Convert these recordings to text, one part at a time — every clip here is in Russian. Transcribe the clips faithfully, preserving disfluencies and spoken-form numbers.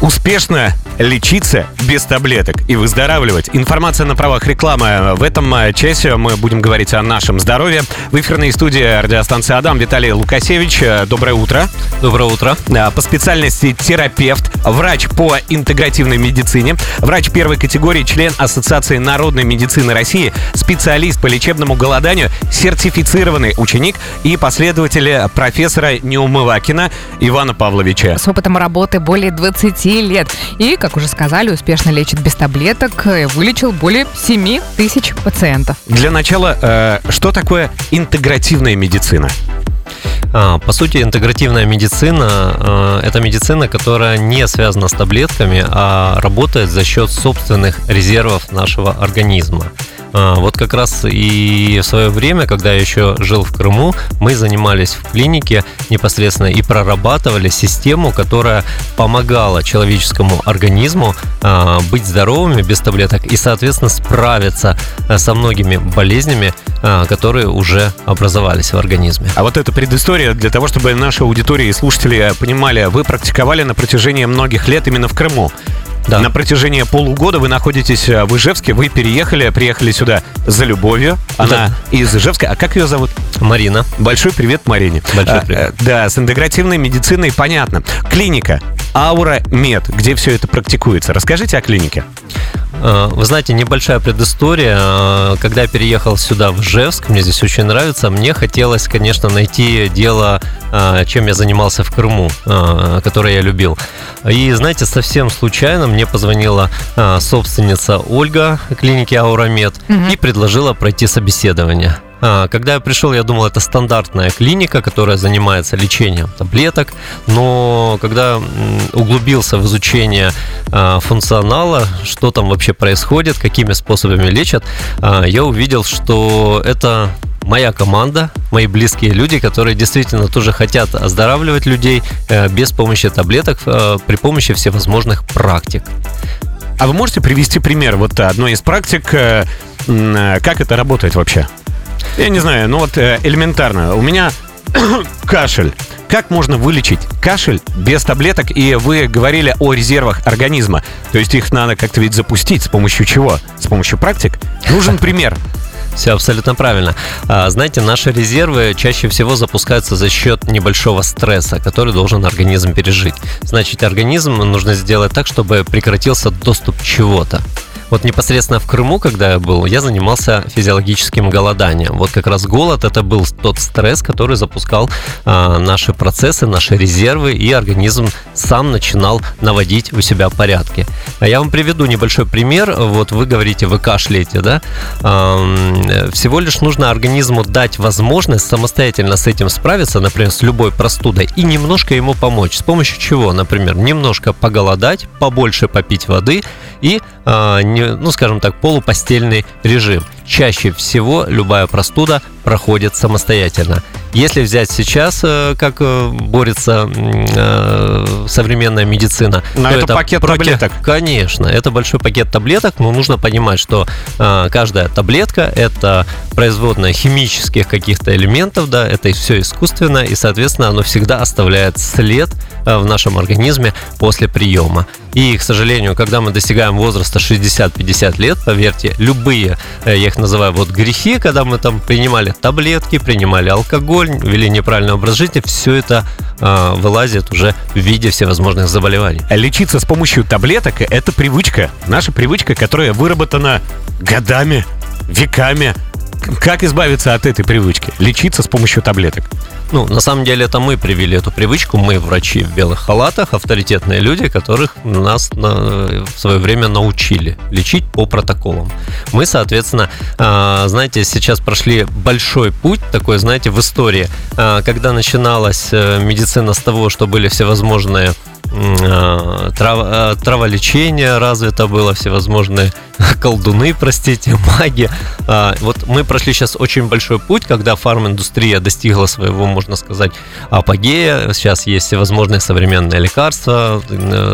успешно лечиться без таблеток и выздоравливать. Информация на правах рекламы. В этом часе мы будем говорить о нашем здоровье. В эфирной студии радиостанции «Адам» Виталий Лукасевич. Доброе утро. Доброе утро. По специальности терапевт, врач по интегративной медицине, врач первой категории, член Ассоциации народной медицины России, специалист по лечебному голоданию, сертифицированный ученик и последователь профессора Неумывакина Ивана Павловича. С опытом работы более двадцати лет. И, как уже сказали, успешно лечит без таблеток. Вылечил более семи тысяч пациентов. Для начала, э, что такое интегративная медицина? По сути, интегративная медицина – это медицина, которая не связана с таблетками, а работает за счет собственных резервов нашего организма. Вот как раз и в свое время, когда я еще жил в Крыму, мы занимались в клинике непосредственно и прорабатывали систему, которая помогала человеческому организму быть здоровыми без таблеток и, соответственно, справиться со многими болезнями, которые уже образовались в организме. А вот это предыстория для того, чтобы наши аудитории и слушатели понимали. Вы практиковали на протяжении многих лет именно в Крыму. Да. На протяжении полугода вы находитесь в Ижевске, вы переехали, приехали сюда за любовью. Она да. из Ижевска. А как ее зовут? Марина. Большой привет Марине. Большой привет. А, да, с интегративной медициной понятно. Клиника АураМед, где все это практикуется. Расскажите о клинике. Вы знаете, небольшая предыстория. Когда я переехал сюда, в Ижевск, мне здесь очень нравится. Мне хотелось, конечно, найти дело, чем я занимался в Крыму, которое я любил. И, знаете, совсем случайно мне позвонила собственница Ольга клиники АураМед mm-hmm. и предложила пройти собеседование. Когда я пришел, я думал, это стандартная клиника, которая занимается лечением таблеток. Но когда углубился в изучение функционала, что там вообще происходит, какими способами лечат, я увидел, что это моя команда, мои близкие люди, которые действительно тоже хотят оздоравливать людей без помощи таблеток, при помощи всевозможных практик. А вы можете привести пример вот одной из практик, как это работает вообще? Я не знаю, ну вот элементарно. У меня кашель. Как можно вылечить кашель без таблеток? И вы говорили о резервах организма. То есть их надо как-то ведь запустить. С помощью чего? С помощью практик? Нужен пример. Все абсолютно правильно. Знаете, наши резервы чаще всего запускаются за счет небольшого стресса, который должен организм пережить. Значит, организм нужно сделать так, чтобы прекратился доступ чего-то. Вот непосредственно в Крыму, когда я был, я занимался физиологическим голоданием. Вот как раз голод – это был тот стресс, который запускал э, наши процессы, наши резервы, и организм сам начинал наводить у себя порядки. Я вам приведу небольшой пример. Вот вы говорите, вы кашляете, да? Э, всего лишь нужно организму дать возможность самостоятельно с этим справиться, например, с любой простудой, и немножко ему помочь. С помощью чего? Например, немножко поголодать, побольше попить воды и э, не ну, скажем так, полупостельный режим. Чаще всего любая простуда проходит самостоятельно. Если взять сейчас, как борется современная медицина, но это, это пакет против... таблеток. Конечно, это большой пакет таблеток, но нужно понимать, что каждая таблетка – это производная химических каких-то элементов, да, это все искусственно, и, соответственно, оно всегда оставляет след в нашем организме после приема. И, к сожалению, когда мы достигаем возраста шестьдесят-пятьдесят лет, поверьте, любые, я их называю вот грехи, когда мы там принимали таблетки, принимали алкоголь, вели неправильный образ жизни, все это э, вылазит уже в виде всевозможных заболеваний. Лечиться с помощью таблеток – это привычка, наша привычка, которая выработана годами, веками. Как избавиться от этой привычки? Лечиться с помощью таблеток. Ну, на самом деле, это мы привели эту привычку. Мы, врачи в белых халатах, авторитетные люди, которых нас на, в свое время научили лечить по протоколам. Мы, соответственно, э, знаете, сейчас прошли большой путь такой, знаете, в истории, э, когда начиналась медицина с того, что были всевозможные Трав, траволечение развито было, всевозможные колдуны, простите, маги. Вот мы прошли сейчас очень большой путь, когда фарм-индустрия достигла своего, можно сказать, апогея. Сейчас есть всевозможные современные лекарства,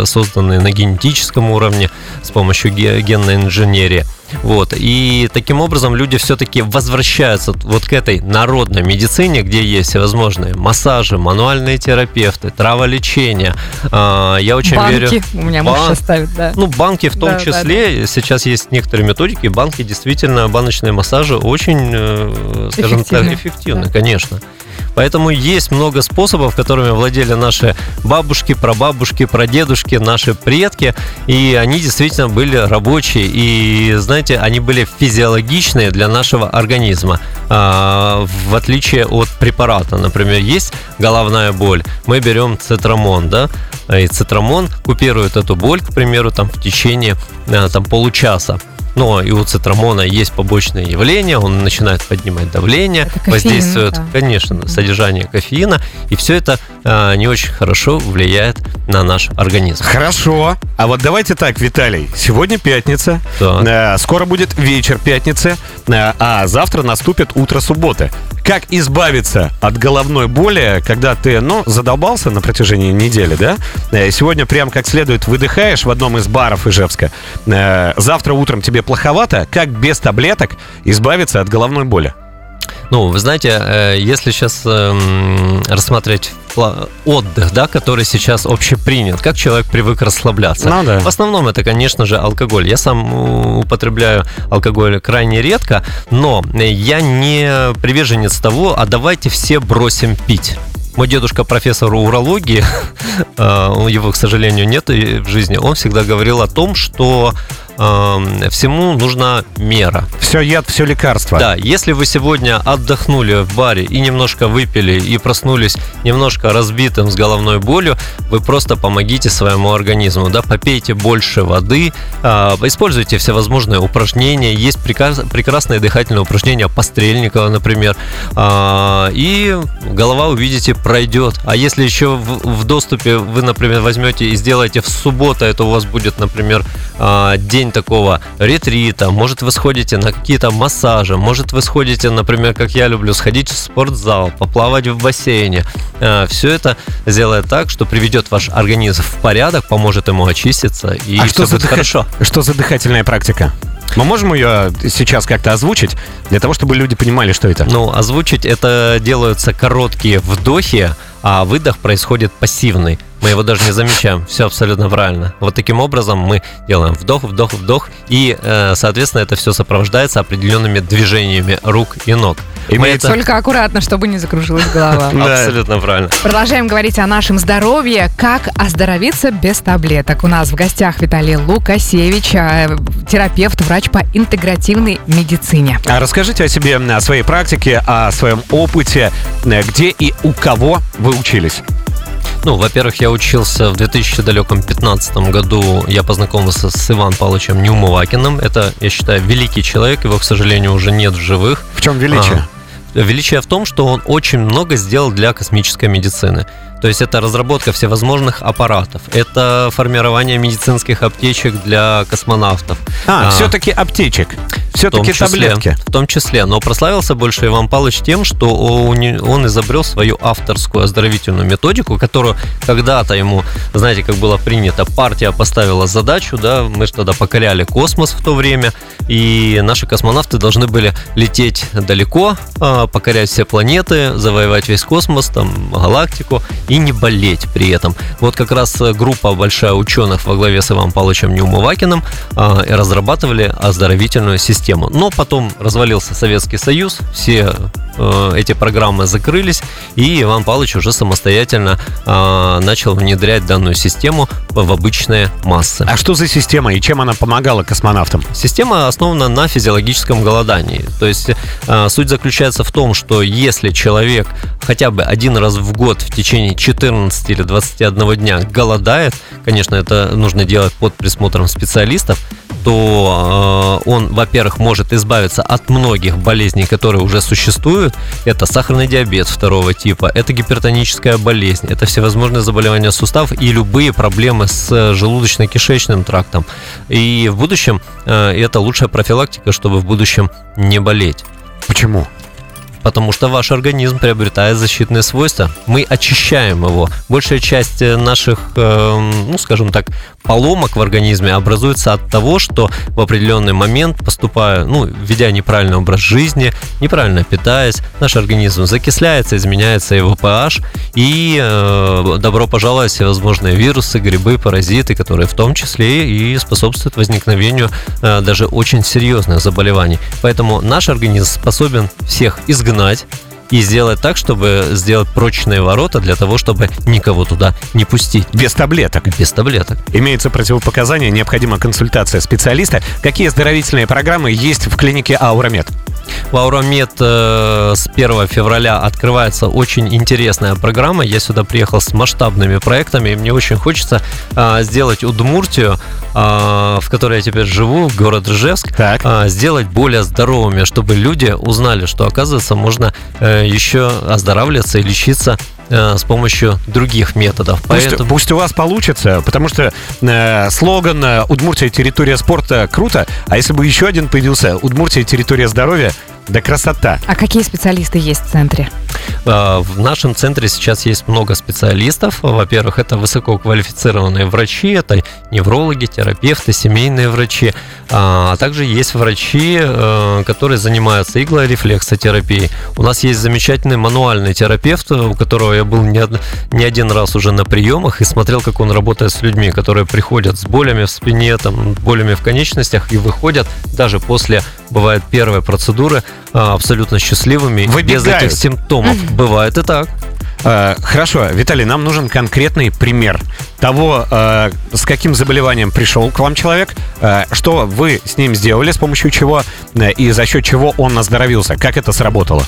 созданные на генетическом уровне с помощью генной инженерии. Вот. И таким образом люди все-таки возвращаются вот к этой народной медицине, где есть всевозможные массажи, мануальные терапевты, траволечение. Я очень банки. верю... Банки. У меня муж Бан... сейчас ставит, да. Ну, банки в том да, числе. Да, да. Сейчас есть некоторые методики. Банки действительно, баночные массажи очень, скажем эффективны. так, эффективны, да. конечно. Поэтому есть много способов, которыми владели наши бабушки, прабабушки, прадедушки, наши предки. И они действительно были рабочие. И, знаете, они были физиологичные для нашего организма. А, в отличие от препарата. Например, есть головная боль. Мы берем цитрамон, да? И цитрамон купирует эту боль, к примеру, там, в течение там, получаса. Но и у цитрамона есть побочные явления, он начинает поднимать давление, кофеин, воздействует, да. конечно, на содержание кофеина, и все это э, не очень хорошо влияет на наш организм. Хорошо. А вот давайте так, Виталий, сегодня пятница, да. э, скоро будет вечер пятницы, э, а завтра наступит утро субботы. Как избавиться от головной боли, когда ты, ну, задолбался на протяжении недели, да? Сегодня прям как следует выдыхаешь в одном из баров Ижевска. Завтра утром тебе плоховато. Как без таблеток избавиться от головной боли? Ну, вы знаете, если сейчас рассмотреть отдых, да, который сейчас общепринят, как человек привык расслабляться. Ну, да. В основном это, конечно же, алкоголь. Я сам употребляю алкоголь крайне редко, но я не приверженец того, а давайте все бросим пить. Мой дедушка профессор урологии, его, к сожалению, нет в жизни, он всегда говорил о том, что всему нужна мера. Все яд, все лекарство. Да, если вы сегодня отдохнули в баре и немножко выпили, и проснулись немножко разбитым с головной болью, вы просто помогите своему организму, да, попейте больше воды, используйте всевозможные упражнения. Есть прекрасные дыхательные упражнения по Стрельникову, например. И голова, увидите, пройдет. А если еще в доступе вы, например, возьмете и сделаете в субботу, это у вас будет, например, день такого ретрита, может вы сходите на какие-то массажи, может вы сходите, например, как я люблю, сходить в спортзал, поплавать в бассейне. Все это сделает так, что приведет ваш организм в порядок, поможет ему очиститься, и а все будет дых... хорошо. Что за дыхательная практика? Мы можем ее сейчас как-то озвучить, для того, чтобы люди понимали, что это? Ну, озвучить — это делаются короткие вдохи, а выдох происходит пассивный. Мы его даже не замечаем. Все абсолютно правильно. Вот таким образом мы делаем вдох, вдох, вдох. И, соответственно, это все сопровождается определенными движениями рук и ног. Имеется... Только аккуратно, чтобы не закружилась голова. Абсолютно правильно. Продолжаем говорить о нашем здоровье. Как оздоровиться без таблеток? У нас в гостях Виталий Лукасевич, терапевт, врач по интегративной медицине. Расскажите о себе, о своей практике, о своем опыте. Где и у кого вы учились? Ну, во-первых, я учился в две тысячи пятнадцатом году, я познакомился с Иваном Павловичем Неумывакиным. Это, я считаю, великий человек, его, к сожалению, уже нет в живых. В чем величие? А, величие в том, что он очень много сделал для космической медицины. То есть это разработка всевозможных аппаратов, это формирование медицинских аптечек для космонавтов. А, а все-таки аптечек, все-таки таблетки. В том числе, но прославился больше Иван Павлович тем, что он изобрел свою авторскую оздоровительную методику, которую когда-то ему, знаете, как было принято, партия поставила задачу, да, мы же тогда покоряли космос в то время, и наши космонавты должны были лететь далеко, покорять все планеты, завоевать весь космос, там, галактику, и не болеть при этом. Вот как раз группа большая ученых во главе с Иваном Павловичем Неумывакиным э, разрабатывали оздоровительную систему. Но потом развалился Советский Союз, все э, эти программы закрылись, и Иван Павлович уже самостоятельно э, начал внедрять данную систему в обычные массы. А что за система и чем она помогала космонавтам? Система основана на физиологическом голодании. То есть э, суть заключается в том, что если человек хотя бы один раз в год в течение четырнадцати или двадцати одного дня голодает, конечно, это нужно делать под присмотром специалистов, то э, он, во-первых, может избавиться от многих болезней, которые уже существуют. Это сахарный диабет второго типа, это гипертоническая болезнь, это всевозможные заболевания суставов и любые проблемы с желудочно-кишечным трактом. И в будущем э, это лучшая профилактика, чтобы в будущем не болеть. Почему? Потому что ваш организм приобретает защитные свойства. Мы очищаем его. Большая часть наших, ну скажем так, поломок в организме образуется от того, что в определенный момент, поступая, ну, ведя неправильный образ жизни, неправильно питаясь, наш организм закисляется, изменяется его pH. И э, добро пожаловать всевозможные вирусы, грибы, паразиты, которые в том числе и способствуют возникновению э, даже очень серьезных заболеваний. Поэтому наш организм способен всех изгонять и сделать так, чтобы сделать прочные ворота для того, чтобы никого туда не пустить. Без таблеток? Без таблеток. Имеются противопоказания, необходима консультация специалиста. Какие оздоровительные программы есть в клинике АураМед? В АураМед с первого февраля открывается очень интересная программа. Я сюда приехал с масштабными проектами, и мне очень хочется сделать Удмуртию, в которой я теперь живу, город Ижевск, так, сделать более здоровыми, чтобы люди узнали, что, оказывается, можно еще оздоравливаться и лечиться с помощью других методов. Пусть, Поэтому... пусть у вас получится, потому что э, слоган «Удмуртия – территория спорта» круто, а если бы еще один появился «Удмуртия – территория здоровья», да красота. А какие специалисты есть в центре? В нашем центре сейчас есть много специалистов. Во-первых, это высококвалифицированные врачи, это неврологи, терапевты, семейные врачи. А также есть врачи, которые занимаются иглорефлексотерапией. У нас есть замечательный мануальный терапевт, у которого я был не один раз уже на приемах и смотрел, как он работает с людьми, которые приходят с болями в спине, там, болями в конечностях и выходят даже после, бывает, первой процедуры абсолютно счастливыми, выбегают без этих симптомов. Mm-hmm. Бывает и так. Э, хорошо, Виталий, нам нужен конкретный пример того, э, с каким заболеванием пришел к вам человек, э, что вы с ним сделали, с помощью чего э, и за счет чего он оздоровился, как это сработало.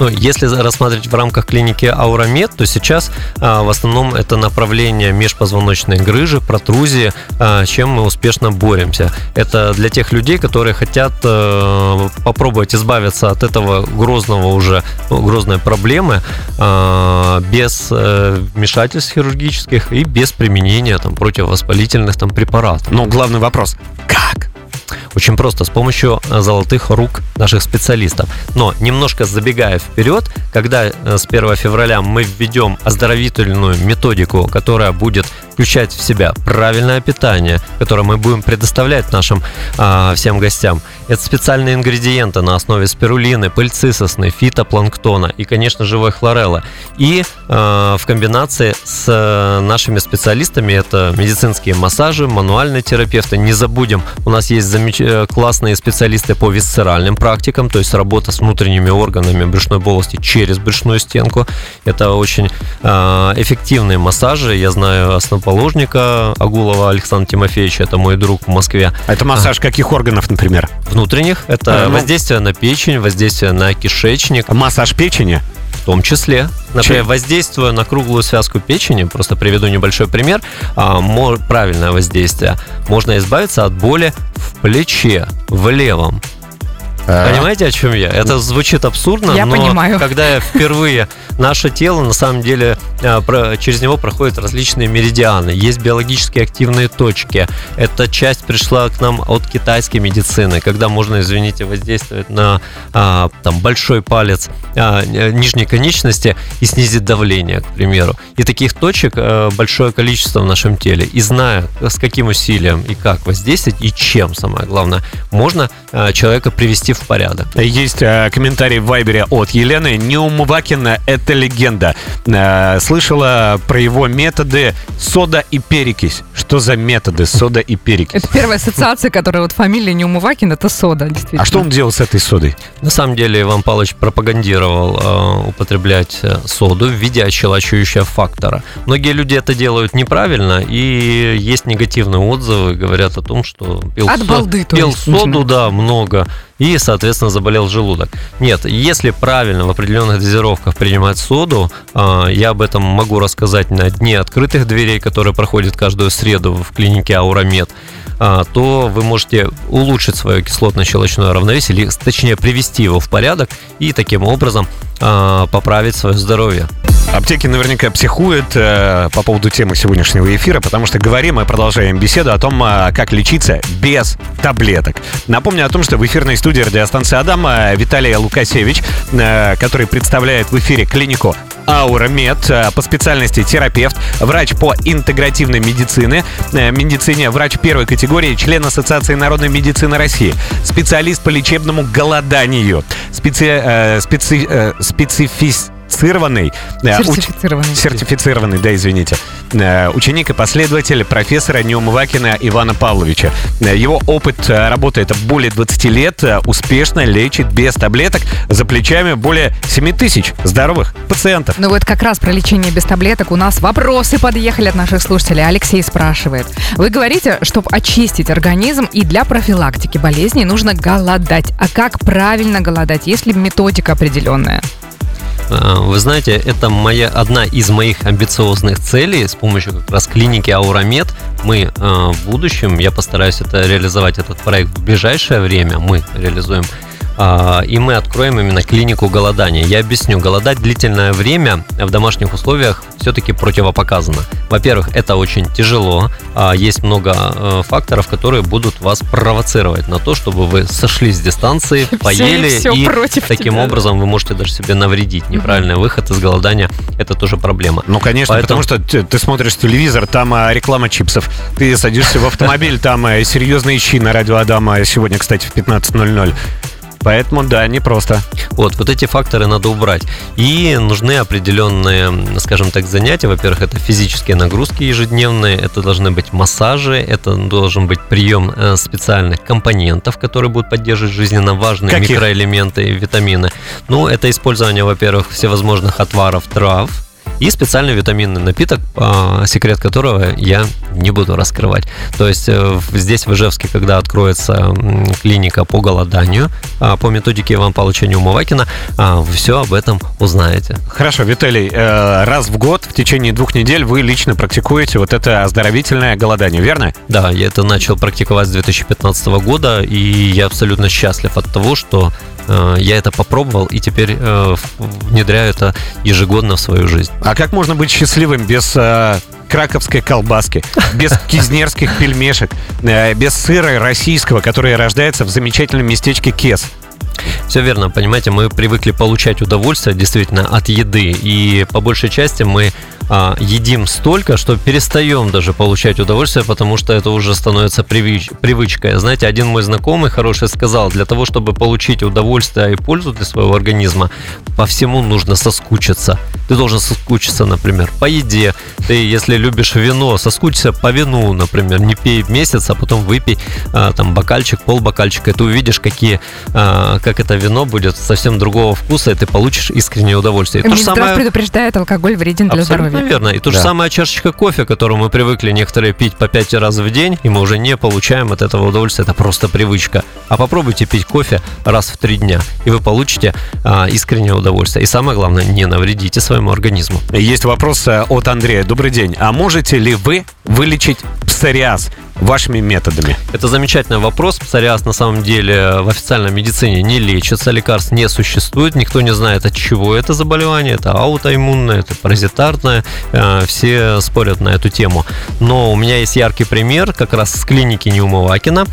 Ну, если рассматривать в рамках клиники АураМед, то сейчас а, в основном это направление межпозвоночной грыжи, протрузии, а, с чем мы успешно боремся. Это для тех людей, которые хотят а, попробовать избавиться от этого грозного уже, ну, грозной проблемы а, без а, вмешательств хирургических и без применения там, противовоспалительных там, препаратов. Но главный вопрос – как? Очень просто, с помощью золотых рук наших специалистов. Но немножко забегая вперед, когда с первого февраля мы введем оздоровительную методику, которая будет включать в себя правильное питание, которое мы будем предоставлять нашим а, всем гостям. Это специальные ингредиенты на основе спирулины, пыльцы сосны, фитопланктона и, конечно, живой хлореллы. И а, в комбинации с нашими специалистами это медицинские массажи, мануальные терапевты. Не забудем, у нас есть замеч... классные специалисты по висцеральным практикам, то есть работа с внутренними органами брюшной полости через брюшную стенку. Это очень а, эффективные массажи. Я знаю основ положника Агулова Александра Тимофеевича, это мой друг в Москве. Это массаж а. каких органов, например? Внутренних. Это а, ну... воздействие на печень, воздействие на кишечник. Массаж печени? В том числе. Например, воздействуя на круглую связку печени, просто приведу небольшой пример, а, мор... правильное воздействие. Можно избавиться от боли в плече, в левом. Понимаете, о чем я? Это звучит абсурдно, я но понимаю. Когда я впервые наше тело, на самом деле, через него проходят различные меридианы. Есть биологически активные точки. Эта часть пришла к нам от китайской медицины, когда можно, извините, воздействовать на там, большой палец нижней конечности и снизить давление, к примеру. И таких точек большое количество в нашем теле. И зная, с каким усилием и как воздействовать, и чем, самое главное, можно человека привести в в порядок. Есть э, комментарий в Вайбере от Елены. Неумывакина – это легенда. Э, слышала про его методы сода и перекись. Что за методы сода и перекись? Это первая ассоциация, которая вот фамилия Неумывакин – это сода, действительно. А что он делал с этой содой? На самом деле Иван Павлович пропагандировал э, употреблять соду в виде очелачивающего фактора. Многие люди это делают неправильно, и есть негативные отзывы, говорят о том, что пил, от со... балды, пил соду, да, много. и, соответственно, заболел желудок. Нет, если правильно в определенных дозировках принимать соду, я об этом могу рассказать на дне открытых дверей, которые проходят каждую среду в клинике АураМед, то вы можете улучшить свое кислотно-щелочное равновесие, или, точнее, привести его в порядок и таким образом поправить свое здоровье. Аптеки наверняка психуют э, по поводу темы сегодняшнего эфира, потому что говорим мы продолжаем беседу о том, э, как лечиться без таблеток. Напомню о том, что в эфирной студии радиостанции «Адам» э, Виталий Лукасевич, э, который представляет в эфире клинику АураМед, э, по специальности терапевт, врач по интегративной медицине, э, медицине, врач первой категории, член Ассоциации народной медицины России, специалист по лечебному голоданию, специ, э, специ, э, специфист, Сертифицированный, сертифицированный, сертифицированный, да, извините, ученик и последователь профессора Неумывакина Ивана Павловича. Его опыт работы — это более двадцать лет, успешно лечит без таблеток, за плечами более семь тысяч здоровых пациентов. Ну вот как раз про лечение без таблеток у нас вопросы подъехали от наших слушателей. Алексей спрашивает: вы говорите, чтобы очистить организм и для профилактики болезней нужно голодать. А как правильно голодать, если методика определенная? Вы знаете, это моя, одна из моих амбициозных целей. С помощью как раз клиники АураМед мы э, в будущем, я постараюсь это реализовать, этот проект в ближайшее время мы реализуем, э, и мы откроем именно клинику голодания. Я объясню, голодать длительное время в домашних условиях все-таки противопоказано. Во-первых, это очень тяжело, э, есть много э, факторов, которые будут вас провоцировать на то, чтобы вы сошли с дистанции, поели, все и, все и таким тебя. образом вы можете даже себе навредить. Неправильный угу. выход из голодания – это тоже проблема. Ну, конечно, Поэтому... потому что ты, ты смотришь телевизор, там реклама чипсов, ты садишься в автомобиль, там серьезные щи на радио Адама сегодня, кстати, в пятнадцать ноль ноль. Поэтому, да, непросто. Вот, вот эти факторы надо убрать. И нужны определенные, скажем так, занятия. Во-первых, это физические нагрузки ежедневные, это должны быть массажи, это должен быть прием специальных компонентов, которые будут поддерживать жизненно важные Каких? микроэлементы и витамины. Ну, это использование, во-первых, всевозможных отваров, трав, и специальный витаминный напиток, секрет которого я не буду раскрывать. То есть здесь в Ижевске, когда откроется клиника по голоданию, по методике Ивана Павловича Неумывакина, вы все об этом узнаете. Хорошо, Виталий, раз в год в течение двух недель вы лично практикуете вот это оздоровительное голодание, верно? Да, я это начал практиковать с две тысячи пятнадцатого года, и я абсолютно счастлив от того, что я это попробовал и теперь внедряю это ежегодно в свою жизнь. А как можно быть счастливым без э, краковской колбаски, без кизнерских пельмешек, э, без сыра российского, который рождается в замечательном местечке Кез? Все верно, понимаете, мы привыкли получать удовольствие действительно от еды, и по большей части мы а, едим столько, что перестаем даже получать удовольствие, потому что это уже становится привыч- привычкой. Знаете, один мой знакомый хороший сказал: для того, чтобы получить удовольствие и пользу для своего организма, по всему нужно соскучиться. Ты должен соскучиться, например, по еде. Ты, если любишь вино, соскучься по вину, например, не пей месяц, а потом выпей а, там бокальчик, полбокальчика, и ты увидишь, какие... А, как это вино будет совсем другого вкуса, и ты получишь искреннее удовольствие. И Минздрав самое... предупреждает, алкоголь вреден для Абсолютно здоровья. Верно. И то же да. самая чашечка кофе, которую мы привыкли некоторые пить по пять раз в день, и мы уже не получаем от этого удовольствия. Это просто привычка. А попробуйте пить кофе раз в три дня, и вы получите а, искреннее удовольствие. И самое главное, не навредите своему организму. Есть вопрос от Андрея. Добрый день. А можете ли вы вылечить псориаз вашими методами? Это замечательный вопрос. Псориаз на самом деле в официальной медицине не лечится, лекарств не существует, никто не знает, от чего это заболевание, это аутоиммунное, это паразитарное, все спорят на эту тему. Но у меня есть яркий пример как раз с клиники Неумывакина,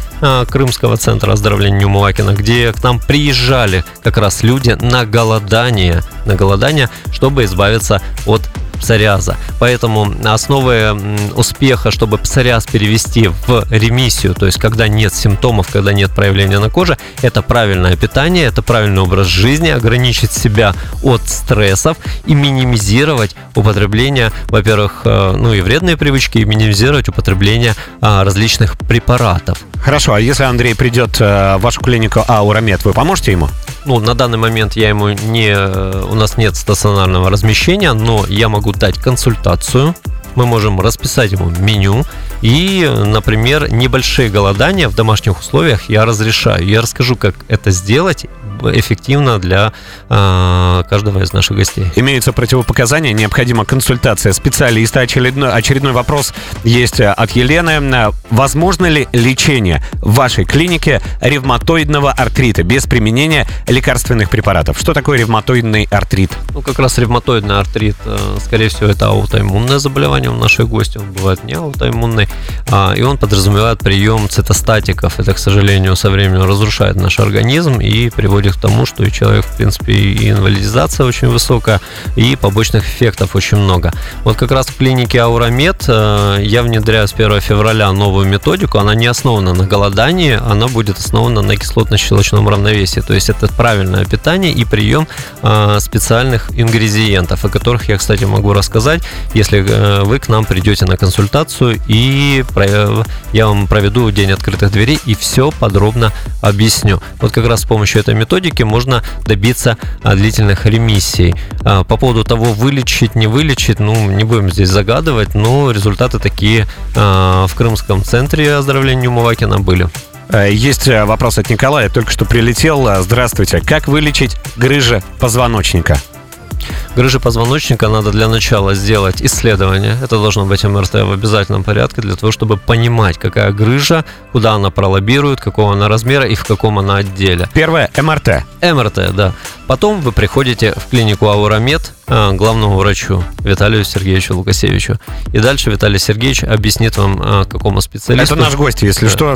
Крымского центра оздоровления Неумывакина, где к нам приезжали как раз люди на голодание, на голодание, чтобы избавиться от псориаза. Поэтому основы успеха, чтобы псориаз перевести в ремиссию, то есть когда нет симптомов, когда нет проявления на коже, это правильное питание, это правильный образ жизни, ограничить себя от стрессов и минимизировать употребление, во-первых, ну и вредные привычки, и минимизировать употребление различных препаратов. Хорошо, а если Андрей придет в вашу клинику АураМед, вы поможете ему? Ну, на данный момент я ему не... у нас нет стационарного размещения, но я могу дать консультацию. Мы можем расписать ему меню, И, например, небольшие голодания в домашних условиях я разрешаю. Я расскажу, как это сделать эффективно для э, каждого из наших гостей. Имеются противопоказания, необходима консультация специалиста. Очередной, очередной вопрос есть от Елены. Возможно ли лечение в вашей клинике ревматоидного артрита без применения лекарственных препаратов? Что такое ревматоидный артрит? Ну, как раз ревматоидный артрит, скорее всего, это аутоиммунное заболевание у наших гостей. Он бывает не аутоиммунный. И он подразумевает прием цитостатиков. Это, к сожалению, со временем разрушает наш организм и приводит к тому, что и человек, в принципе, и инвалидизация очень высокая, и побочных эффектов очень много. Вот как раз в клинике АураМед я внедряю с первого февраля новую методику. Она не основана на голодании, она будет основана на кислотно-щелочном равновесии. То есть это правильное питание и прием специальных ингредиентов, о которых я, кстати, могу рассказать, если вы к нам придете на консультацию, и я вам проведу день открытых дверей и все подробно объясню. Вот как раз с помощью этой методики можно добиться длительных ремиссий. По поводу того, вылечить, не вылечить, ну, не будем здесь загадывать, но результаты такие в Крымском центре оздоровления Неумывакина были. Есть вопрос от Николая, только что прилетел. Здравствуйте. Как вылечить грыжи позвоночника? Грыжи позвоночника надо для начала сделать исследование. Это должно быть МРТ в обязательном порядке для того, чтобы понимать, какая грыжа, куда она пролоббирует, какого она размера и в каком она отделе. Первое – МРТ. МРТ, да. Потом вы приходите в клинику АураМед к главному врачу Виталию Сергеевичу Лукасевичу. И дальше Виталий Сергеевич объяснит вам, какому специалисту... Это наш гость, если что.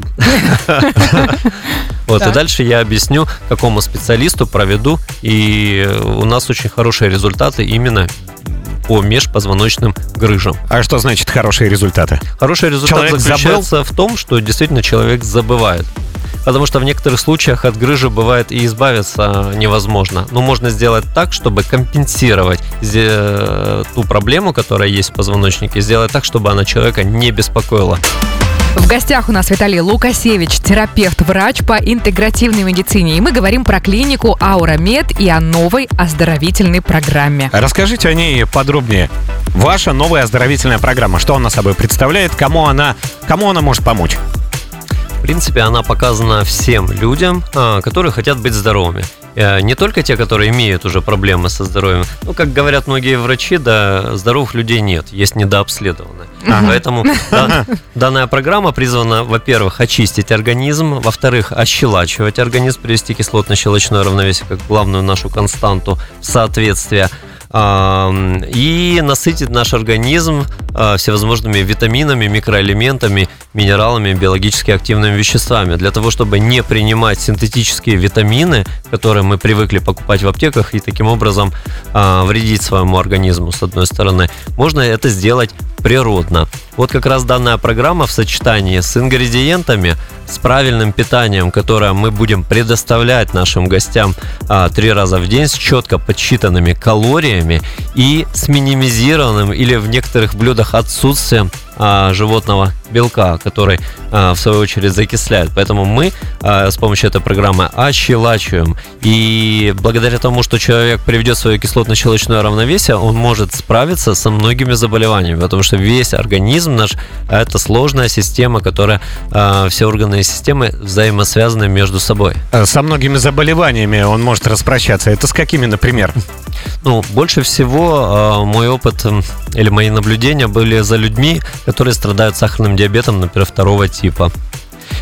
Вот, и дальше я объясню, какому специалисту проведу. И у нас очень хорошие результаты именно по межпозвоночным грыжам. А что значит хорошие результаты? Хороший результат заключается в том, что действительно человек забывает. Потому что в некоторых случаях от грыжи бывает и избавиться невозможно. Но можно сделать так, чтобы компенсировать ту проблему, которая есть в позвоночнике, сделать так, чтобы она человека не беспокоила. В гостях у нас Виталий Лукасевич, терапевт, врач по интегративной медицине. И мы говорим про клинику АураМед и о новой оздоровительной программе. Расскажите о ней подробнее. Ваша новая оздоровительная программа, что она собой представляет, кому она, кому она может помочь? В принципе, она показана всем людям, которые хотят быть здоровыми. Не только те, которые имеют уже проблемы со здоровьем. Ну, как говорят многие врачи, да, здоровых людей нет, есть недообследованные. Ага. Поэтому да, данная программа призвана, во-первых, очистить организм, во-вторых, ощелачивать организм, привести кислотно-щелочное равновесие как главную нашу константу соответствия, и насытить наш организм всевозможными витаминами, микроэлементами, минералами, биологически активными веществами, для того, чтобы не принимать синтетические витамины, которые мы привыкли покупать в аптеках, и таким образом вредить своему организму, с одной стороны. Можно это сделать природно. Вот как раз данная программа в сочетании с ингредиентами, с правильным питанием, которое мы будем предоставлять нашим гостям а, три раза в день, с четко подсчитанными калориями и с минимизированным или в некоторых блюдах отсутствием а, животного белка, который а, в свою очередь закисляет. Поэтому мы а, с помощью этой программы ощелачиваем. И благодаря тому, что человек приведет свое кислотно-щелочное равновесие, он может справиться со многими заболеваниями, потому что весь организм наш – это сложная система, которая а, все органы и системы взаимосвязаны между собой. Со многими заболеваниями он может распрощаться. Это с какими, например? Ну, больше всего а, мой опыт или мои наблюдения были за людьми, которые страдают сахарным диабетом, например, второго типа.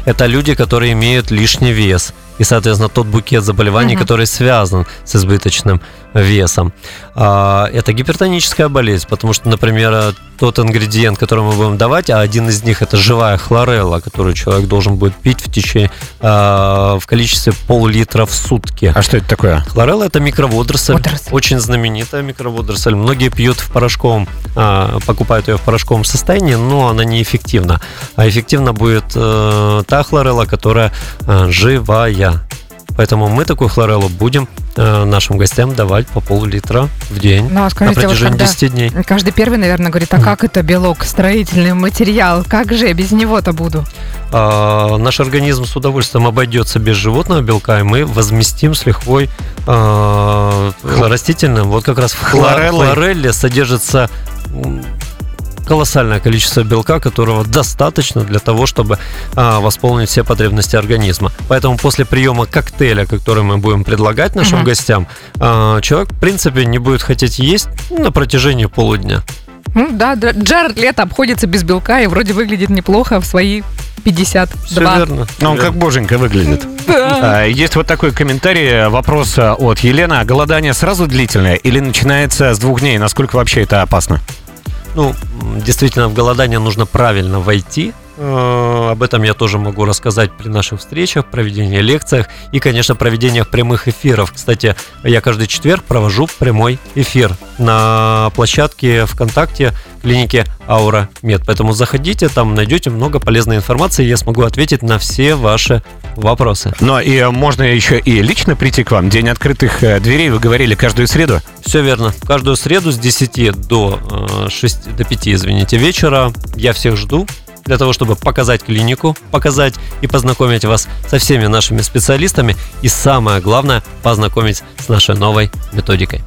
Это люди, которые имеют лишний вес. И, соответственно, тот букет заболеваний, uh-huh. который связан с избыточным весом. Это гипертоническая болезнь, потому что, например, тот ингредиент, который мы будем давать, а один из них – это живая хлорелла, которую человек должен будет пить в течение, в количестве пол-литра в сутки. А что это такое? Хлорелла – это микроводоросль, водоросль. Очень знаменитая микроводоросль. Многие пьют в порошковом, покупают ее в порошковом состоянии, но она неэффективна. А эффективна будет та хлорелла, которая живая. Поэтому мы такую хлореллу будем э, нашим гостям давать по пол-литра в день, ну, а скажите, на протяжении вот десять дней. Каждый первый, наверное, говорит, а как это белок, строительный материал? Как же я без него-то буду? А, наш организм с удовольствием обойдется без животного белка, и мы возместим с лихвой а, растительным. Вот как раз в хлорелле содержится... колоссальное количество белка, которого достаточно для того, чтобы а, восполнить все потребности организма. Поэтому после приема коктейля, который мы будем предлагать нашим mm-hmm. гостям, а, человек, в принципе, не будет хотеть есть на протяжении полудня. Ну да, Джаред Лето обходится без белка и вроде выглядит неплохо в свои пятьдесят два. Все верно. Но он как боженька выглядит. Да. Есть вот такой комментарий, вопрос от Елены. Голодание сразу длительное или начинается с двух дней? Насколько вообще это опасно? Ну, действительно, в голодание нужно правильно войти. Об этом я тоже могу рассказать при наших встречах, проведении лекциях и, конечно, проведениях прямых эфиров. Кстати, я каждый четверг провожу прямой эфир на площадке ВКонтакте клиники АураМед. Поэтому заходите, там найдете много полезной информации, и я смогу ответить на все ваши вопросы. Ну, и можно еще и лично прийти к вам. День открытых дверей, вы говорили, каждую среду? Все верно. Каждую среду с десяти до пяти вечера я всех жду. Для того, чтобы показать клинику, показать и познакомить вас со всеми нашими специалистами. И самое главное, познакомить с нашей новой методикой.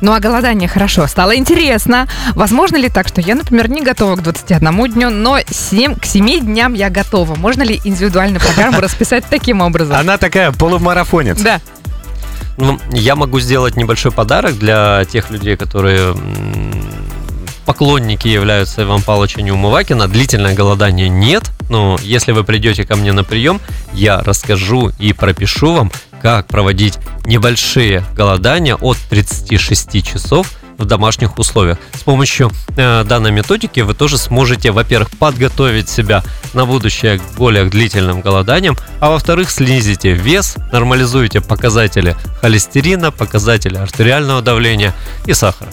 Ну, а голодание хорошо. Стало интересно. Возможно ли так, что я, например, не готова к двадцати одному дню, но семь, к семи дням я готова? Можно ли индивидуальную программу расписать таким образом? Она такая полумарафонец. Да. Ну, я могу сделать небольшой подарок для тех людей, которые... поклонники являются Ивана Павловича Неумывакина. Длительное голодание нет, но если вы придете ко мне на прием, я расскажу и пропишу вам, как проводить небольшие голодания от тридцати шести часов в домашних условиях. С помощью э, данной методики вы тоже сможете, во-первых, подготовить себя на будущее к более длительным голоданиям, а во-вторых, снизите вес, нормализуете показатели холестерина, показатели артериального давления и сахара.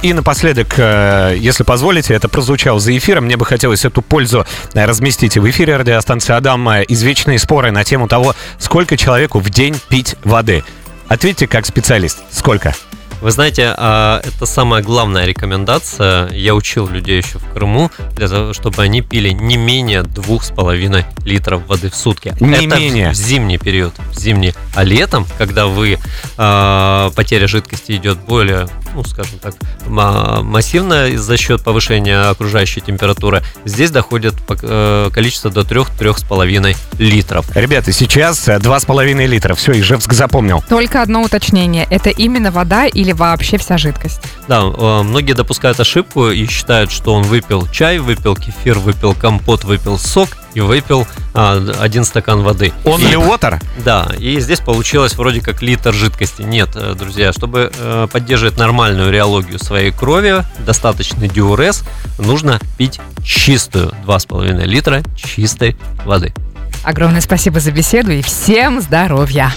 И напоследок, если позволите, это прозвучало за эфиром, мне бы хотелось эту пользу разместить в эфире радиостанции Адама. Извечные споры на тему того, сколько человеку в день пить воды. Ответьте как специалист, сколько? Вы знаете, это самая главная рекомендация. Я учил людей еще в Крыму, для того, чтобы они пили не менее двух с половиной литров воды в сутки. Не это менее. В зимний период, в зимний. А летом, когда вы, потеря жидкости идет более, ну, скажем так, массивно за счет повышения окружающей температуры, здесь доходит количество до трех — трех с половиной литров. Ребята, сейчас два с половиной литра. Все, Ижевск запомнил. Только одно уточнение. Это именно вода или вообще вся жидкость? Да, многие допускают ошибку и считают, что он выпил чай, выпил кефир, выпил компот, выпил сок и выпил а, один стакан воды. Only water? Да, и здесь получилось вроде как литр жидкости. Нет, друзья, чтобы э, поддерживать нормальную реологию своей крови, достаточный диурез, нужно пить чистую, два с половиной литра чистой воды. Огромное спасибо за беседу и всем здоровья!